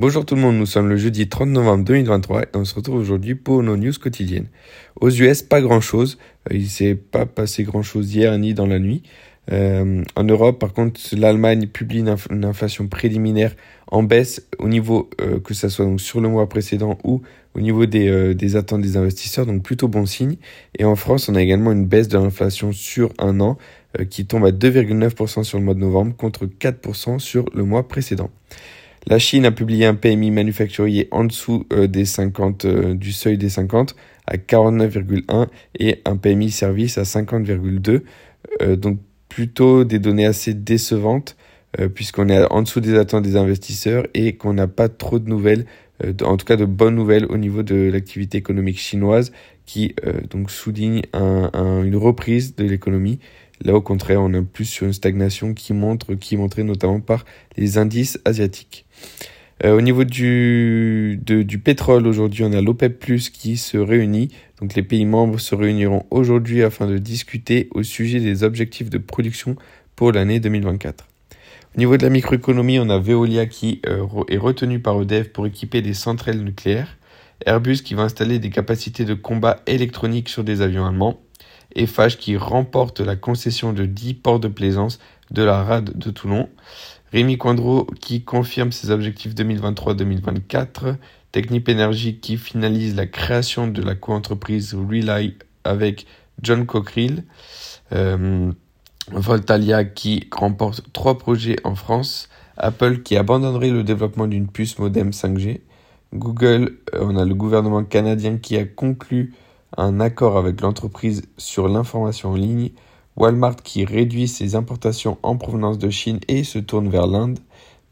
Bonjour tout le monde, nous sommes le jeudi 30 novembre 2023 et on se retrouve aujourd'hui pour nos news quotidiennes. Aux US, pas grand chose, il ne s'est pas passé grand chose hier ni dans la nuit. En Europe, par contre, l'Allemagne publie une inflation préliminaire en baisse au niveau, que ce soit donc sur le mois précédent ou au niveau des attentes des investisseurs, donc plutôt bon signe. Et en France, on a également une baisse de l'inflation sur un an qui tombe à 2,9% sur le mois de novembre contre 4% sur le mois précédent. La Chine a publié un PMI manufacturier en dessous des 50, du seuil des 50 à 49,1 et un PMI service à 50,2. Donc plutôt des données assez décevantes puisqu'on est en dessous des attentes des investisseurs et qu'on n'a pas trop de nouvelles, en tout cas de bonnes nouvelles au niveau de l'activité économique chinoise qui donc souligne une reprise de l'économie. Là, au contraire, on est plus sur une stagnation qui est montrée notamment par les indices asiatiques. Au niveau du pétrole, aujourd'hui, on a l'OPEP+, qui se réunit. Donc, les pays membres se réuniront aujourd'hui afin de discuter au sujet des objectifs de production pour l'année 2024. Au niveau de la microéconomie, on a Veolia qui est retenue par EDF pour équiper des centrales nucléaires. Airbus qui va installer des capacités de combat électronique sur des avions allemands. Eiffage qui remporte la concession de 10 ports de plaisance de la rade de Toulon. Rémi Coindreau qui confirme ses objectifs 2023-2024. Technip Energies qui finalise la création de la co-entreprise Rely avec John Cockerill. Voltalia qui remporte 3 projets en France. Apple qui abandonnerait le développement d'une puce modem 5G. Google, on a le gouvernement canadien qui a conclu un accord avec l'entreprise sur l'information en ligne, Walmart qui réduit ses importations en provenance de Chine et se tourne vers l'Inde,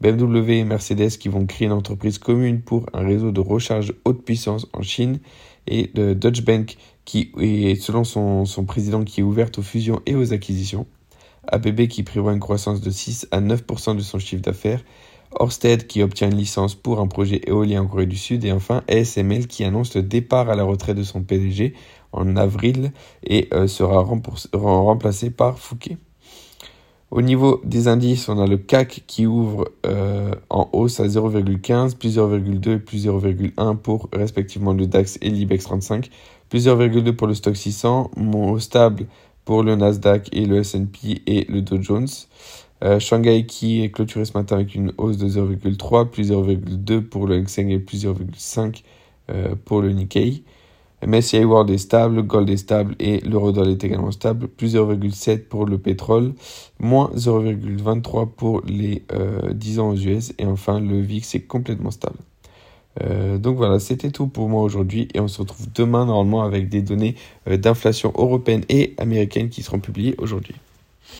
BMW et Mercedes qui vont créer une entreprise commune pour un réseau de recharge haute puissance en Chine, et le Deutsche Bank qui est, selon son président, qui est ouverte aux fusions et aux acquisitions, ABB qui prévoit une croissance de 6 à 9% de son chiffre d'affaires, Orsted qui obtient une licence pour un projet éolien en Corée du Sud et enfin ASML qui annonce le départ à la retraite de son PDG en avril et sera remplacé par Fouquet. Au niveau des indices, on a le CAC qui ouvre en hausse à 0,15, plus 0,2 et plus 0,1 pour respectivement le DAX et l'IBEX 35, plus 0,2 pour le Stoxx 600, stable pour le Nasdaq et le S&P et le Dow Jones. Shanghai qui est clôturé ce matin avec une hausse de 0,3, plus 0,2 pour le Hang Seng et plus 0,5 pour le Nikkei. MSCI World est stable, Gold est stable et l'eurodollar est également stable, plus 0,7 pour le pétrole, moins 0,23 pour les 10 ans aux US et enfin le VIX est complètement stable. Donc voilà, c'était tout pour moi aujourd'hui et on se retrouve demain normalement avec des données d'inflation européenne et américaine qui seront publiées aujourd'hui.